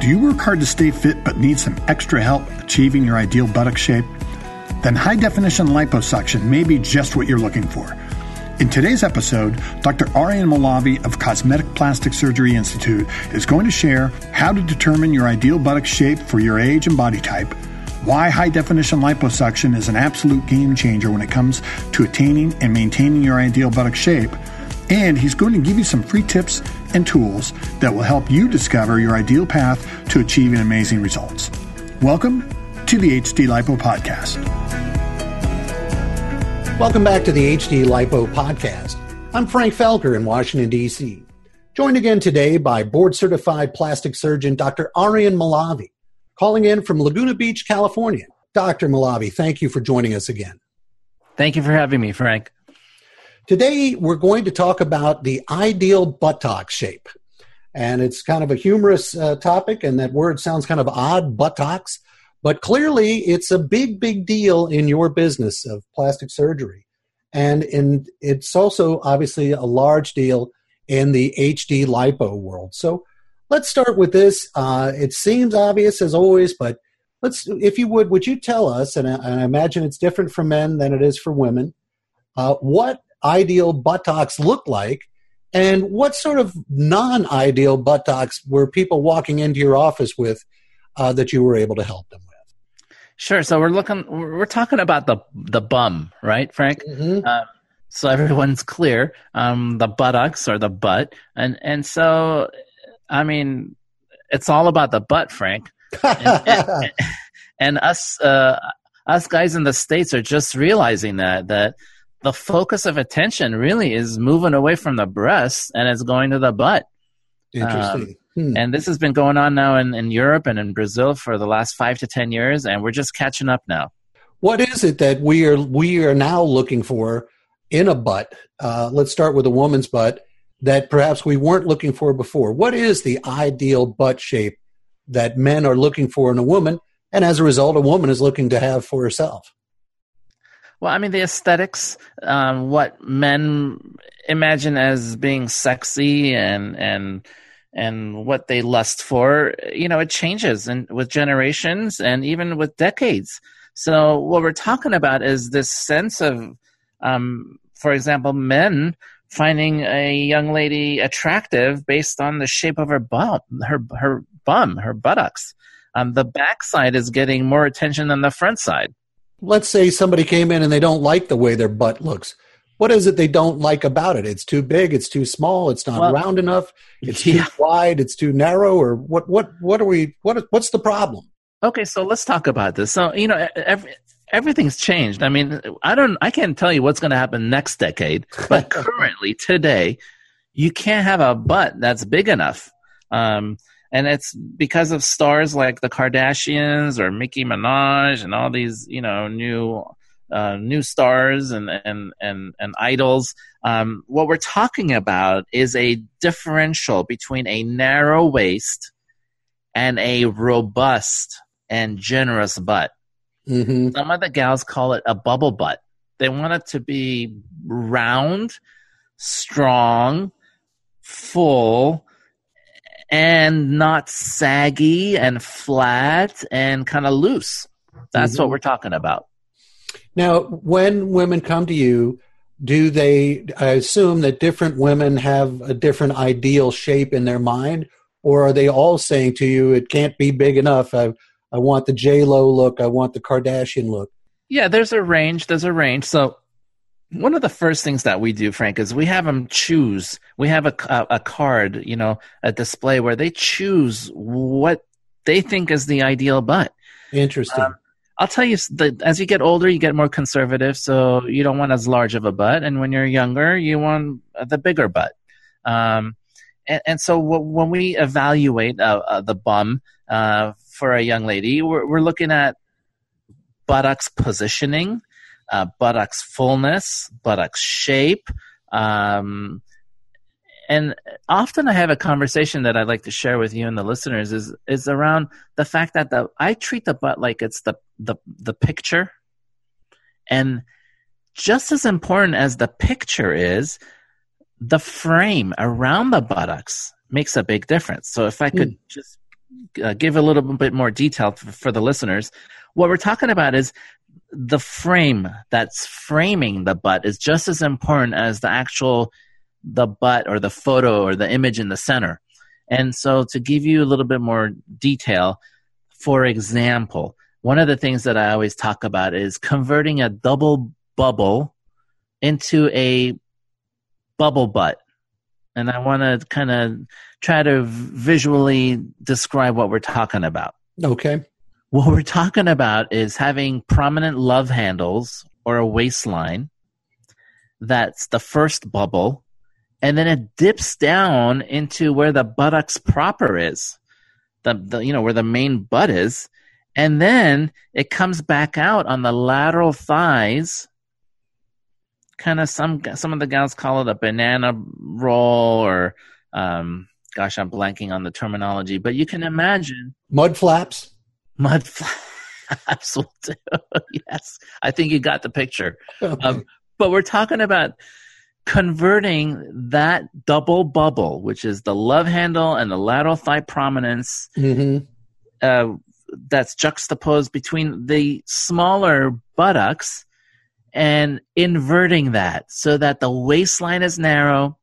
Do you work hard to stay fit but need some extra help achieving your ideal buttock shape? Then High Definition Liposuction may be just what you're looking for. In today's episode, Dr. Arian Mowlavi of Cosmetic Plastic Surgery Institute is going to share how to determine your ideal buttock shape for your age and body type, why High Definition Liposuction is an absolute game changer when it comes to attaining and maintaining your ideal buttock shape, and he's going to give you some free tips and tools that will help you discover your ideal path to achieving amazing results. Welcome to the HD Lipo Podcast. Welcome back to the HD Lipo Podcast. I'm Frank Felker in Washington, D.C. Joined again today by board-certified plastic surgeon Dr. Arian Mowlavi, calling in from Laguna Beach, California. Dr. Mowlavi, thank you for joining us again. Thank you for having me, Frank. Today, we're going to talk about the ideal buttock shape. And it's kind of a humorous topic, and that word sounds kind of odd, buttocks. But clearly, it's a big, big deal in your business of plastic surgery. And it's also, obviously, a large deal in the HD lipo world. So let's start with this. It seems obvious, as always, but if you would you tell us, and I imagine it's different for men than it is for women, what ideal buttocks look like and what sort of non-ideal buttocks were people walking into your office with that you were able to help them with? Sure. So we're talking about the bum, right, Frank? Mm-hmm. So everyone's clear, the buttocks or the butt. And so, I mean, it's all about the butt, Frank. And us guys in the States are just realizing that the focus of attention really is moving away from the breasts and it's going to the butt. Interesting. And this has been going on now in Europe and in Brazil for the last 5 to 10 years, and we're just catching up now. What is it that we are now looking for in a butt? Let's start with a woman's butt that perhaps we weren't looking for before. What is the ideal butt shape that men are looking for in a woman, and as a result, a woman is looking to have for herself? Well, I mean, the aesthetics, what men imagine as being sexy and what they lust for, you know, it changes and with generations and even with decades. So what we're talking about is this sense of, for example, men finding a young lady attractive based on the shape of her buttocks. The backside is getting more attention than the front side. Let's say somebody came in and they don't like the way their butt looks. What is it they don't like about it? It's too big, it's too small, it's not round enough, it's too wide, it's too narrow, or what's the problem? Okay, so let's talk about this. So, you know, everything's changed. I mean, I can't tell you what's going to happen next decade, but currently, today, you can't have a butt that's big enough. And it's because of stars like the Kardashians or Nicki Minaj and all these, you know, new stars and idols. What we're talking about is a differential between a narrow waist and a robust and generous butt. Mm-hmm. Some of the gals call it a bubble butt. They want it to be round, strong, full, and not saggy and flat and kind of loose. That's what we're talking about. Now, when women come to you, I assume that different women have a different ideal shape in their mind, or are they all saying to you, it can't be big enough, I want the J.Lo look, I want the Kardashian look? Yeah, there's a range. So one of the first things that we do, Frank, is we have them choose. We have a card, you know, a display where they choose what they think is the ideal butt. Interesting. I'll tell you, as you get older, you get more conservative, so you don't want as large of a butt. And when you're younger, you want the bigger butt. When we evaluate the bum for a young lady, we're looking at buttocks positioning, buttocks fullness, buttocks shape. And often I have a conversation that I'd like to share with you and the listeners is around the fact that I treat the butt like it's the picture. And just as important as the picture is, the frame around the buttocks makes a big difference. So if I could just give a little bit more detail for the listeners. What we're talking about is the frame that's framing the butt is just as important as the butt or the photo or the image in the center. And so to give you a little bit more detail, for example, one of the things that I always talk about is converting a double bubble into a bubble butt. And I want to kind of try to visually describe what we're talking about. Okay. What we're talking about is having prominent love handles or a waistline. That's the first bubble. And then it dips down into where the buttocks proper is, where the main butt is. And then it comes back out on the lateral thighs. Kind of some of the gals call it a banana roll or, gosh, I'm blanking on the terminology, but you can imagine. Mud flaps will do. Yes, I think you got the picture. Okay. But we're talking about converting that double bubble, which is the love handle and the lateral thigh prominence, that's juxtaposed between the smaller buttocks, and inverting that so that the waistline is narrow,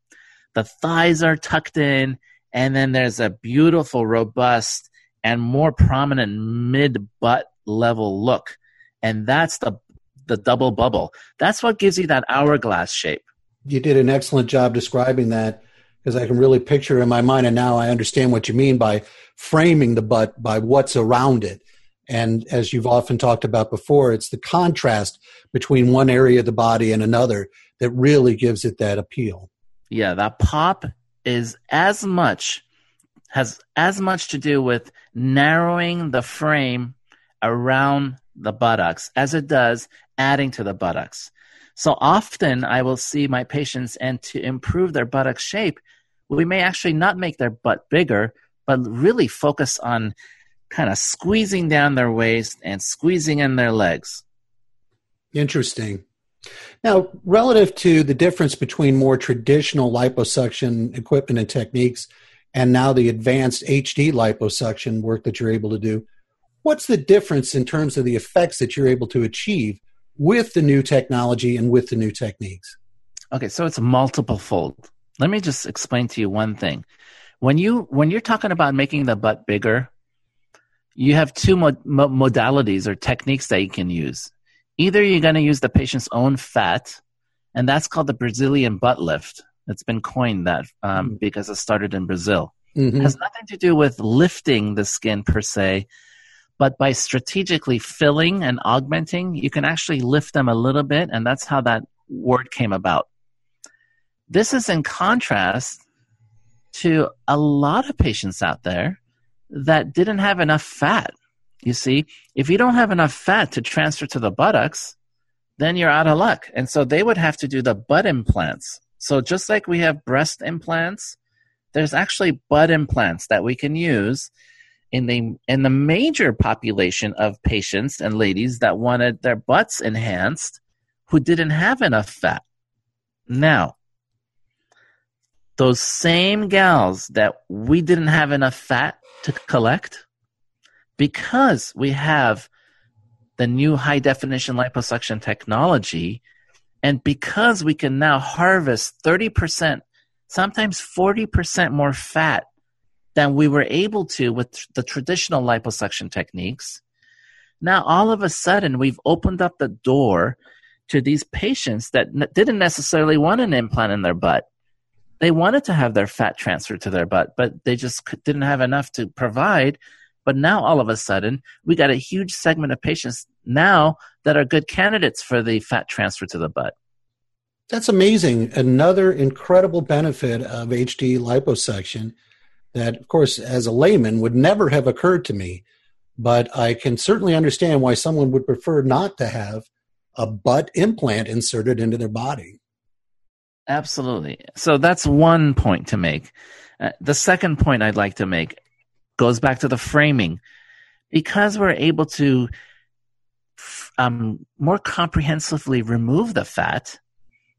the thighs are tucked in, and then there's a beautiful, robust, and more prominent mid-butt level look. And that's the double bubble. That's what gives you that hourglass shape. You did an excellent job describing that, because I can really picture in my mind, and now I understand what you mean by framing the butt by what's around it. And as you've often talked about before, it's the contrast between one area of the body and another that really gives it that appeal. Yeah, that pop has as much to do with narrowing the frame around the buttocks as it does adding to the buttocks. So often I will see my patients, and to improve their buttock shape, we may actually not make their butt bigger, but really focus on kind of squeezing down their waist and squeezing in their legs. Interesting. Now, relative to the difference between more traditional liposuction equipment and techniques and now the advanced HD liposuction work that you're able to do, what's the difference in terms of the effects that you're able to achieve with the new technology and with the new techniques? Okay, so it's multiple fold. Let me just explain to you one thing. When you're talking about making the butt bigger, you have two modalities or techniques that you can use. Either you're going to use the patient's own fat, and that's called the Brazilian butt lift. It's been coined that because it started in Brazil. It has nothing to do with lifting the skin per se, but by strategically filling and augmenting, you can actually lift them a little bit, and that's how that word came about. This is in contrast to a lot of patients out there that didn't have enough fat. You see, if you don't have enough fat to transfer to the buttocks, then you're out of luck. And so they would have to do the butt implants. So just like we have breast implants, there's actually butt implants that we can use in the major population of patients and ladies that wanted their butts enhanced who didn't have enough fat. Now, those same gals that we didn't have enough fat to collect, because we have the new high definition liposuction technology, and because we can now harvest 30%, sometimes 40% more fat than we were able to with the traditional liposuction techniques. Now, all of a sudden, we've opened up the door to these patients that didn't necessarily want an implant in their butt. They wanted to have their fat transferred to their butt, but they just didn't have enough to provide. But now all of a sudden, we got a huge segment of patients now that are good candidates for the fat transfer to the butt. That's amazing. Another incredible benefit of HD liposuction that, of course, as a layman would never have occurred to me, but I can certainly understand why someone would prefer not to have a butt implant inserted into their body. Absolutely. So that's one point to make. The second point I'd like to make goes back to the framing. Because we're able to more comprehensively remove the fat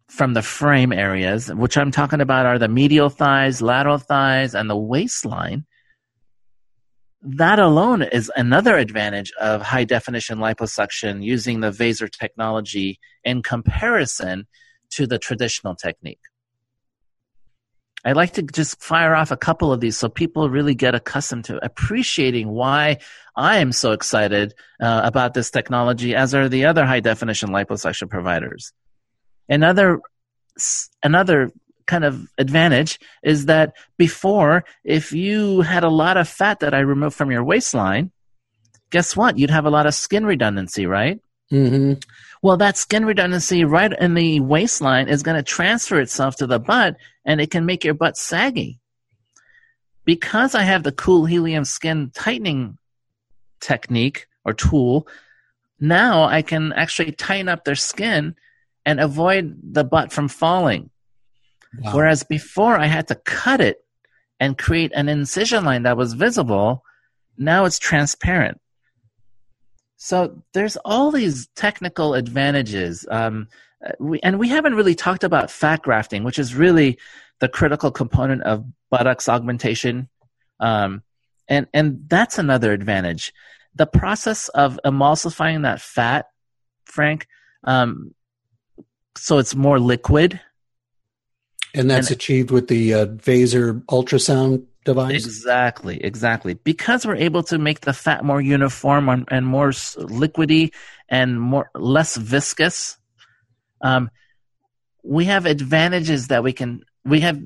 from the frame areas, which I'm talking about are the medial thighs, lateral thighs, and the waistline, that alone is another advantage of high definition liposuction using the VASER technology in comparison to the traditional technique. I'd like to just fire off a couple of these so people really get accustomed to appreciating why I am so excited about this technology, as are the other high-definition liposuction providers. Another kind of advantage is that before, if you had a lot of fat that I removed from your waistline, guess what? You'd have a lot of skin redundancy, right? Mm-hmm. Well, that skin redundancy right in the waistline is going to transfer itself to the butt, and it can make your butt saggy. Because I have the cool helium skin tightening technique or tool, now I can actually tighten up their skin and avoid the butt from falling. Wow. Whereas before I had to cut it and create an incision line that was visible, now it's transparent. So there's all these technical advantages. We haven't really talked about fat grafting, which is really the critical component of buttocks augmentation. And that's another advantage. The process of emulsifying that fat, Frank, so it's more liquid. And that's achieved with the VASER ultrasound device? Exactly. Because we're able to make the fat more uniform and more liquidy and less viscous, we have advantages that we have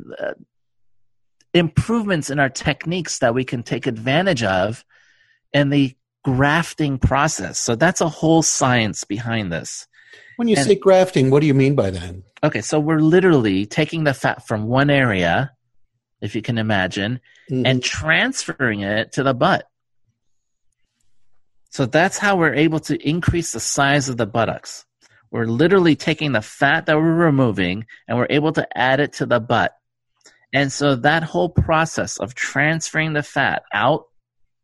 improvements in our techniques that we can take advantage of in the grafting process. So that's a whole science behind this. When you say grafting, what do you mean by that? Okay, so we're literally taking the fat from one area, if you can imagine, and transferring it to the butt. So that's how we're able to increase the size of the buttocks. We're literally taking the fat that we're removing, and we're able to add it to the butt. And so that whole process of transferring the fat out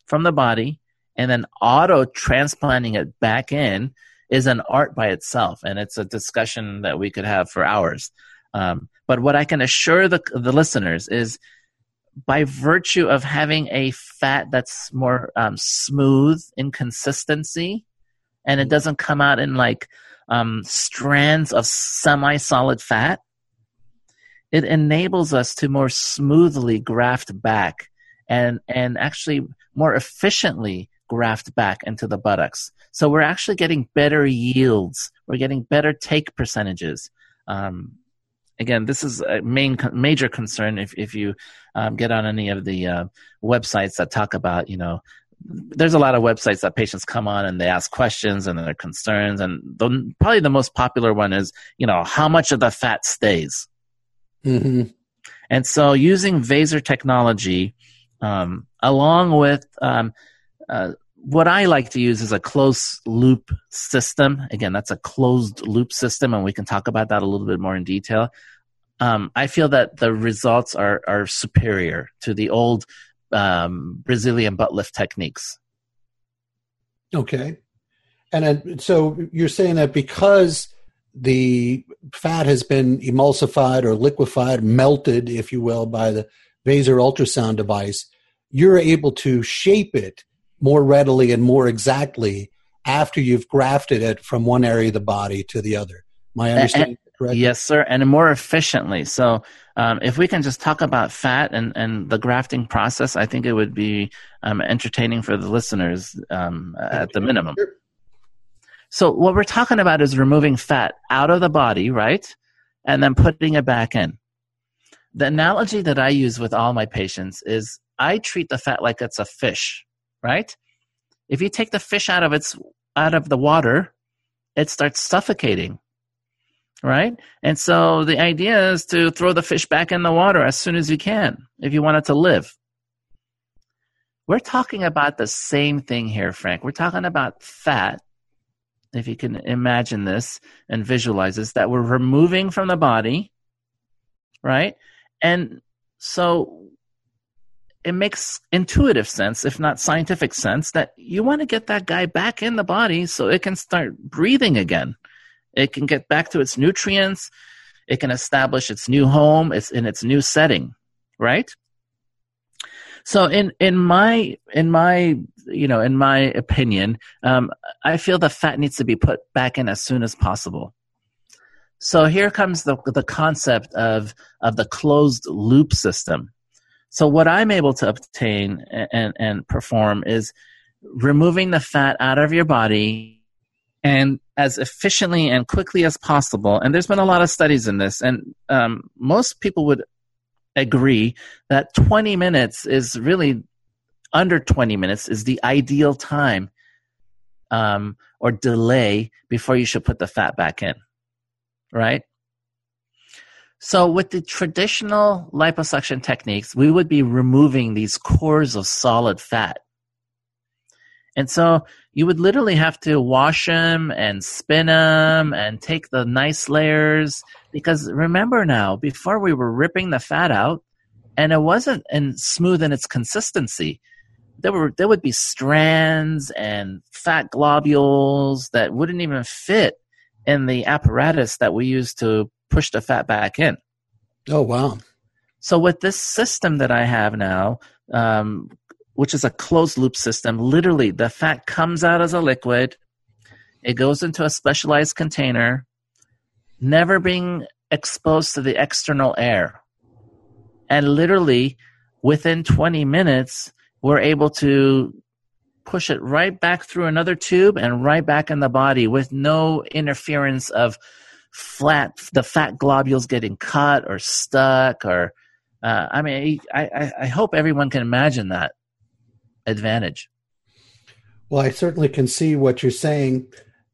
from the body and then auto-transplanting it back in is an art by itself, and it's a discussion that we could have for hours. But what I can assure the listeners is by virtue of having a fat that's more smooth in consistency, and it doesn't come out in like strands of semi-solid fat, it enables us to more smoothly graft back and actually more efficiently graft back into the buttocks. So we're actually getting better yields. We're getting better take percentages. Again, this is a major concern if you get on any of the websites that talk about, there's a lot of websites that patients come on and they ask questions and their concerns. And probably the most popular one is, how much of the fat stays? Mm-hmm. And so using VASER technology along with what I like to use is a closed loop system. Again, that's a closed loop system, and we can talk about that a little bit more in detail. I feel that the results are superior to the old Brazilian butt lift techniques. Okay. And so you're saying that because the fat has been emulsified or liquefied, melted, if you will, by the VASER ultrasound device, you're able to shape it more readily and more exactly after you've grafted it from one area of the body to the other. Am I understanding correct? Yes, sir, and more efficiently. So if we can just talk about fat and the grafting process, I think it would be entertaining for the listeners at the minimum. Sure. So what we're talking about is removing fat out of the body, right, and then putting it back in. The analogy that I use with all my patients is I treat the fat like it's a fish. Right? If you take the fish out of the water, it starts suffocating, right? And so the idea is to throw the fish back in the water as soon as you can if you want it to live. We're talking about the same thing here, Frank. We're talking about fat, if you can imagine this and visualize this, that we're removing from the body, right? And so it makes intuitive sense, if not scientific sense, that you want to get that guy back in the body so it can start breathing again. It can get back to its nutrients. It can establish its new home. It's in its new setting, right? So in my opinion, I feel the fat needs to be put back in as soon as possible. So here comes the concept of the closed loop system. So what I'm able to obtain and perform is removing the fat out of your body and as efficiently and quickly as possible. And there's been a lot of studies in this, and most people would agree that 20 minutes is really, under 20 minutes is the ideal time or delay before you should put the fat back in, right? So with the traditional liposuction techniques, we would be removing these cores of solid fat. And so you would literally have to wash them and spin them and take the nice layers, because remember now, before we were ripping the fat out and it wasn't smooth in its consistency. There would be strands and fat globules that wouldn't even fit in the apparatus that we used to push the fat back in. Oh, wow. So with this system that I have now, which is a closed loop system, literally the fat comes out as a liquid. It goes into a specialized container, never being exposed to the external air. And literally within 20 minutes, we're able to push it right back through another tube and right back in the body with no interference of the fat globules getting cut or stuck or, I hope everyone can imagine that advantage. Well, I certainly can see what you're saying,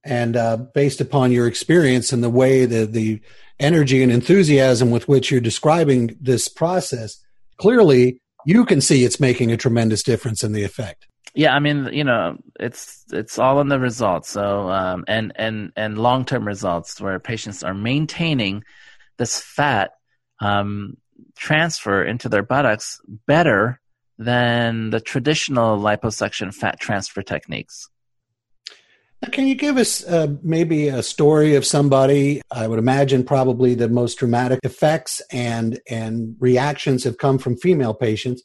and based upon your experience and the way that the energy and enthusiasm with which you're describing this process, clearly you can see it's making a tremendous difference in the effect. Yeah, I mean, it's all in the results. So and long-term results where patients are maintaining this fat transfer into their buttocks better than the traditional liposuction fat transfer techniques. Now, can you give us maybe a story of somebody? I would imagine probably the most dramatic effects and reactions have come from female patients,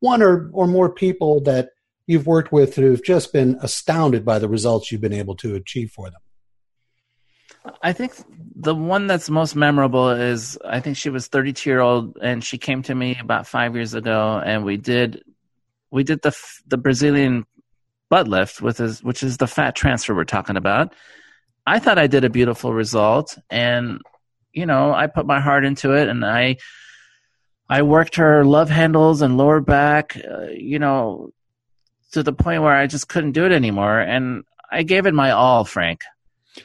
one or more people that you've worked with who've just been astounded by the results you've been able to achieve for them. I think the one that's most memorable is, I think she was 32-year-old, and she came to me about 5 years ago, and we did the Brazilian butt lift, which is the fat transfer we're talking about. I thought I did a beautiful result, and I put my heart into it, and I worked her love handles and lower back, to the point where I just couldn't do it anymore, and I gave it my all, Frank.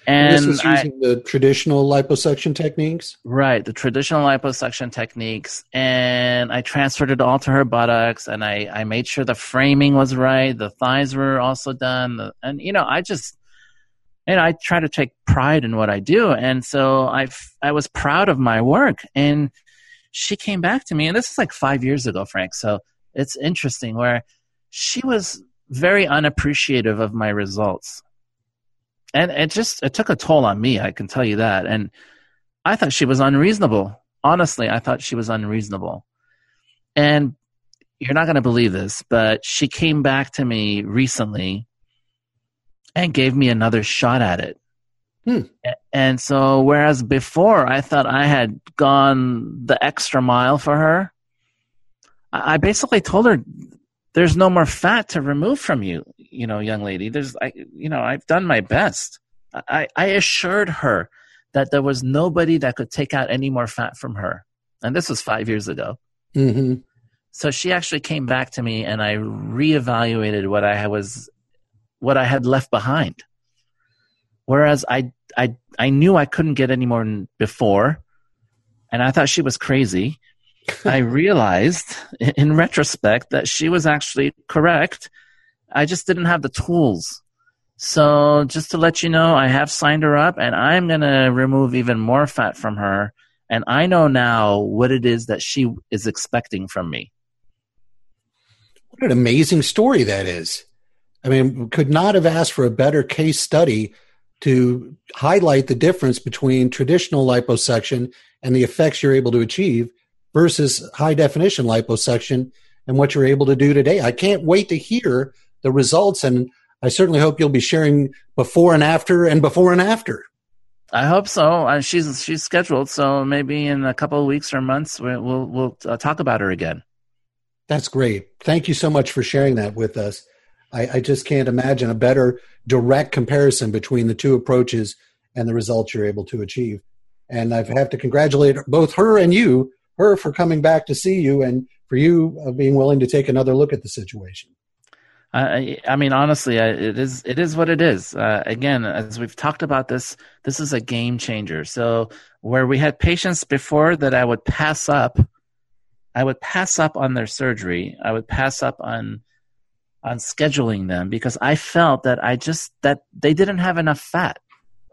And this was using the traditional liposuction techniques? Right, the traditional liposuction techniques. And I transferred it all to her buttocks, and I made sure the framing was right. The thighs were also done. And, I try to take pride in what I do. And so I was proud of my work. And she came back to me, and this is like 5 years ago, Frank. So it's interesting where she was very unappreciative of my results. And it took a toll on me, I can tell you that. And I thought she was unreasonable. Honestly, I thought she was unreasonable. And you're not going to believe this, but she came back to me recently and gave me another shot at it. And so whereas before I thought I had gone the extra mile for her, I basically told her, there's no more fat to remove from you, young lady. I've done my best. I assured her that there was nobody that could take out any more fat from her. And this was 5 years ago. Mm-hmm. So she actually came back to me, and I reevaluated what I had left behind. Whereas I knew I couldn't get any more before, and I thought she was crazy. I realized in retrospect that she was actually correct. I just didn't have the tools. So just to let you know, I have signed her up, and I'm going to remove even more fat from her. And I know now what it is that she is expecting from me. What an amazing story that is. I mean, we could not have asked for a better case study to highlight the difference between traditional liposuction and the effects you're able to achieve versus high definition liposuction and what you're able to do today. I can't wait to hear the results, and I certainly hope you'll be sharing before and after and before and after. I hope so. She's scheduled, so maybe in a couple of weeks or months we'll talk about her again. That's great. Thank you so much for sharing that with us. I just can't imagine a better direct comparison between the two approaches and the results you're able to achieve. And I have to congratulate both her and you, her for coming back to see you, and for you being willing to take another look at the situation. I mean, honestly, it is what it is. Again, as we've talked about this is a game changer. So where we had patients before that I would pass up on their surgery. I would pass up on scheduling them because I felt that they didn't have enough fat.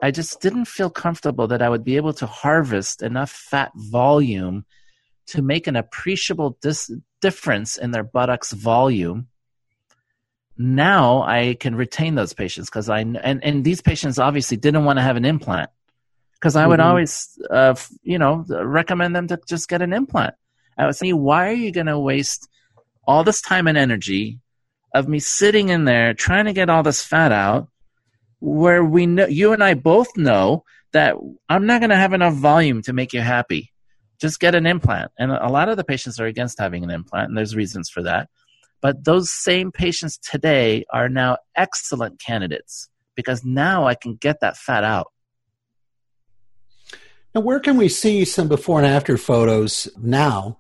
I just didn't feel comfortable that I would be able to harvest enough fat volume to make an appreciable difference in their buttocks volume. Now I can retain those patients because and these patients obviously didn't want to have an implant because I would always, recommend them to just get an implant. I would say, why are you going to waste all this time and energy of me sitting in there trying to get all this fat out where we know, you and I both know that I'm not going to have enough volume to make you happy. Just get an implant. And a lot of the patients are against having an implant, and there's reasons for that. But those same patients today are now excellent candidates because now I can get that fat out. Now, where can we see some before and after photos now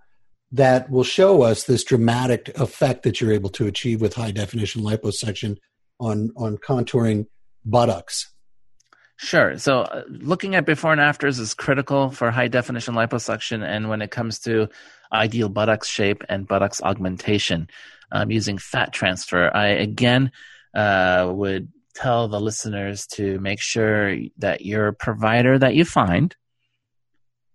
that will show us this dramatic effect that you're able to achieve with high definition liposuction on contouring buttocks? Sure. So looking at before and afters is critical for high definition liposuction, and when it comes to ideal buttocks shape and buttocks augmentation using fat transfer. I again would tell the listeners to make sure that your provider that you find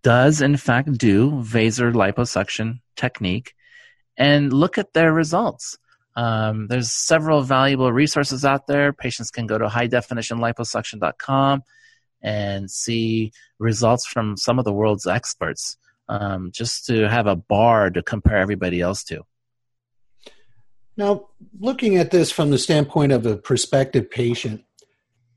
does in fact do VASER liposuction technique and look at their results. There's several valuable resources out there. Patients can go to highdefinitionliposuction.com and see results from some of the world's experts just to have a bar to compare everybody else to. Now, looking at this from the standpoint of a prospective patient,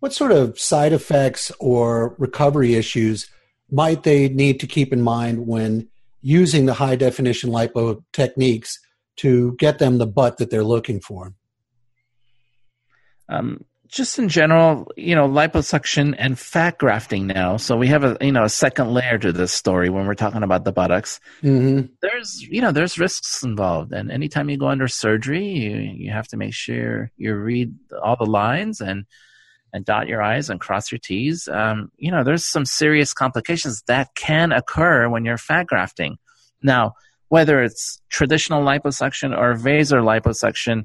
what sort of side effects or recovery issues might they need to keep in mind when using the high definition lipo techniques to get them the butt that they're looking for? Just in general, liposuction and fat grafting now. So we have a second layer to this story when we're talking about the buttocks. Mm-hmm. There's risks involved. And anytime you go under surgery, you have to make sure you read all the lines and dot your I's and cross your T's. There's some serious complications that can occur when you're fat grafting. Now, whether it's traditional liposuction or VASER liposuction,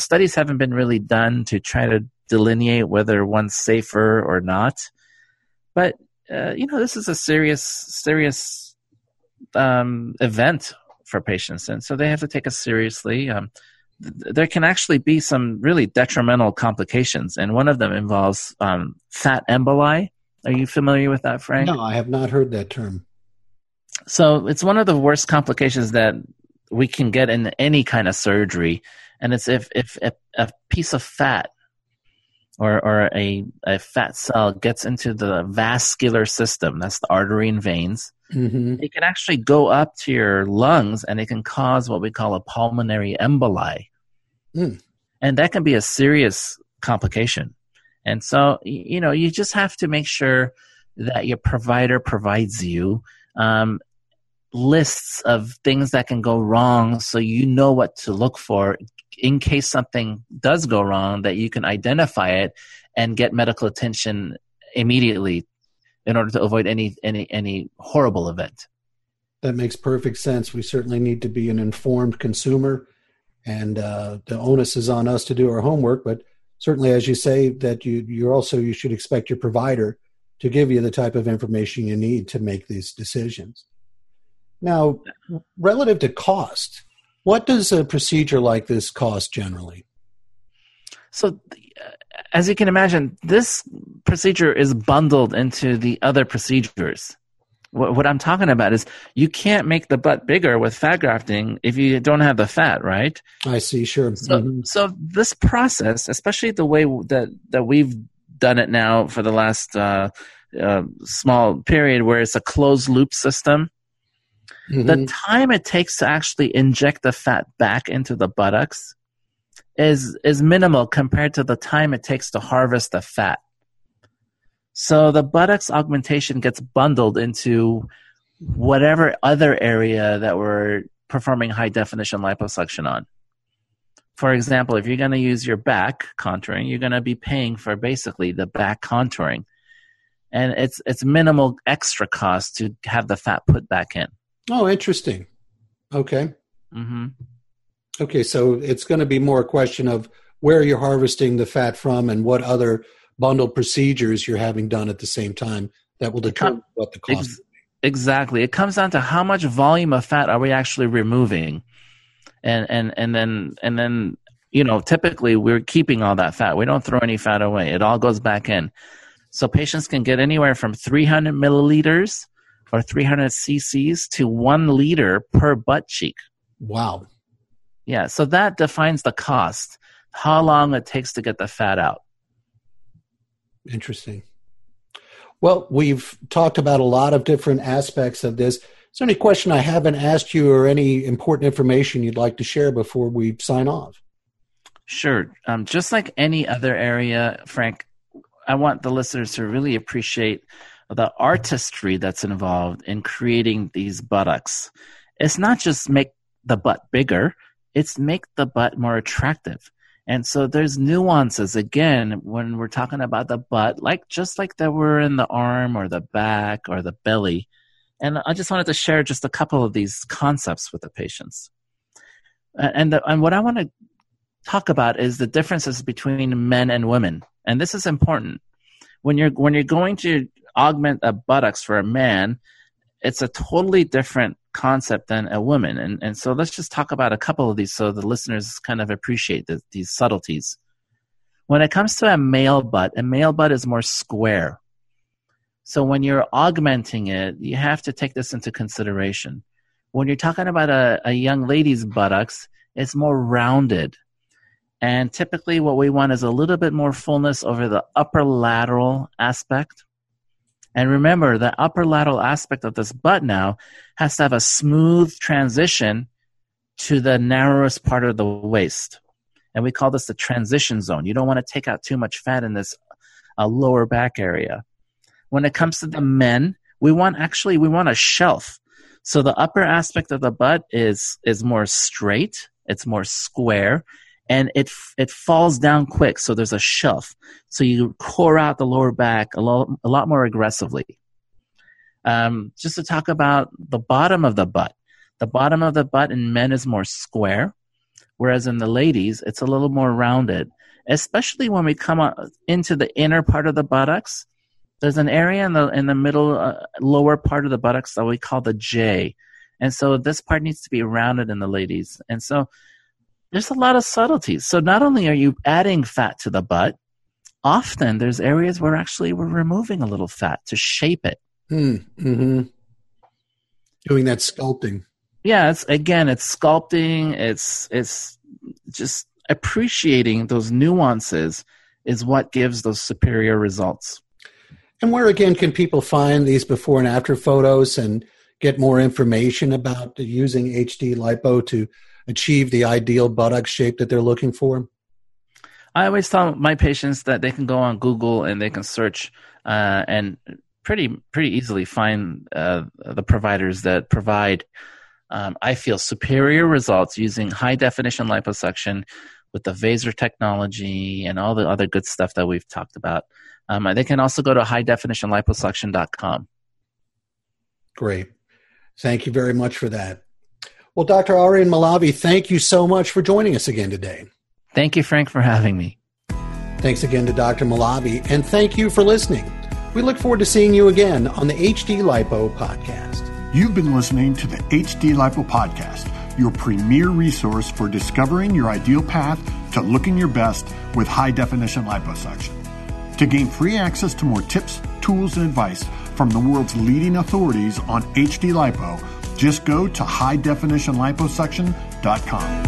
studies haven't been really done to try to delineate whether one's safer or not. But, this is a serious event for patients. And so they have to take it seriously. There can actually be some really detrimental complications. And one of them involves fat emboli. Are you familiar with that, Frank? No, I have not heard that term. So it's one of the worst complications that we can get in any kind of surgery, and it's if a piece of fat or a fat cell gets into the vascular system, that's the artery and veins, it can actually go up to your lungs, and it can cause what we call a pulmonary emboli. Mm. And that can be a serious complication. And so, you just have to make sure that your provider provides you lists of things that can go wrong so you know what to look for in case something does go wrong, that you can identify it and get medical attention immediately in order to avoid any horrible event. That makes perfect sense. We certainly need to be an informed consumer, and the onus is on us to do our homework, but certainly, as you say, that you should expect your provider to give you the type of information you need to make these decisions. Now, relative to cost, what does a procedure like this cost generally? So, as you can imagine, this procedure is bundled into the other procedures. What I'm talking about is you can't make the butt bigger with fat grafting if you don't have the fat, right? I see, sure. So this process, especially the way that we've done it now for the last small period where it's a closed-loop system, mm-hmm. the time it takes to actually inject the fat back into the buttocks is minimal compared to the time it takes to harvest the fat. So the buttocks augmentation gets bundled into whatever other area that we're performing high definition liposuction on. For example, if you're going to use your back contouring, you're going to be paying for basically the back contouring. And it's minimal extra cost to have the fat put back in. Oh, interesting. Okay. Mm-hmm. Okay, so it's going to be more a question of where you're harvesting the fat from and what other bundled procedures you're having done at the same time that will determine what the cost is. Exactly. It comes down to how much volume of fat are we actually removing. And then you know, typically we're keeping all that fat. We don't throw any fat away. It all goes back in. So patients can get anywhere from 300 milliliters or 300 cc's to 1 liter per butt cheek. Wow. Yeah, so that defines the cost, how long it takes to get the fat out. Interesting. Well, we've talked about a lot of different aspects of this. Is there any question I haven't asked you or any important information you'd like to share before we sign off? Sure. Just like any other area, Frank, I want the listeners to really appreciate the artistry that's involved in creating these buttocks. It's not just make the butt bigger. It's make the butt more attractive. And so there's nuances, again, when we're talking about the butt, just like that we're in the arm or the back or the belly. And I just wanted to share just a couple of these concepts with the patients. And what I want to talk about is the differences between men and women. And this is important. When you're going to augment a buttocks for a man, it's a totally different concept than a woman. And so let's just talk about a couple of these so the listeners kind of appreciate these subtleties. When it comes to a male butt is more square. So when you're augmenting it, you have to take this into consideration. When you're talking about a young lady's buttocks, it's more rounded. And typically what we want is a little bit more fullness over the upper lateral aspect. And remember, the upper lateral aspect of this butt now has to have a smooth transition to the narrowest part of the waist. And we call this the transition zone. You don't want to take out too much fat in this lower back area. When it comes to the men, we want a shelf. So the upper aspect of the butt is more straight, it's more square, and it falls down quick, so there's a shelf. So you core out the lower back a lot more aggressively. Just to talk about the bottom of the butt. The bottom of the butt in men is more square, whereas in the ladies, it's a little more rounded. Especially when we come into the inner part of the buttocks, there's an area in the middle lower part of the buttocks that we call the J. And so this part needs to be rounded in the ladies. And so there's a lot of subtleties. So not only are you adding fat to the butt, often there's areas where actually we're removing a little fat to shape it. Mm-hmm. Doing that sculpting. Yeah, it's sculpting. It's just appreciating those nuances is what gives those superior results. And where, again, can people find these before and after photos and get more information about using HD Lipo to achieve the ideal buttock shape that they're looking for? I always tell my patients that they can go on Google and they can search and pretty easily find the providers that provide, I feel, superior results using high-definition liposuction with the VASER technology and all the other good stuff that we've talked about. They can also go to highdefinitionliposuction.com. Great. Thank you very much for that. Well, Dr. Arian Mowlavi, thank you so much for joining us again today. Thank you, Frank, for having me. Thanks again to Dr. Mowlavi, and thank you for listening. We look forward to seeing you again on the HD Lipo Podcast. You've been listening to the HD Lipo Podcast, your premier resource for discovering your ideal path to looking your best with high-definition liposuction. To gain free access to more tips, tools, and advice from the world's leading authorities on HD Lipo, just go to highdefinitionliposuction.com.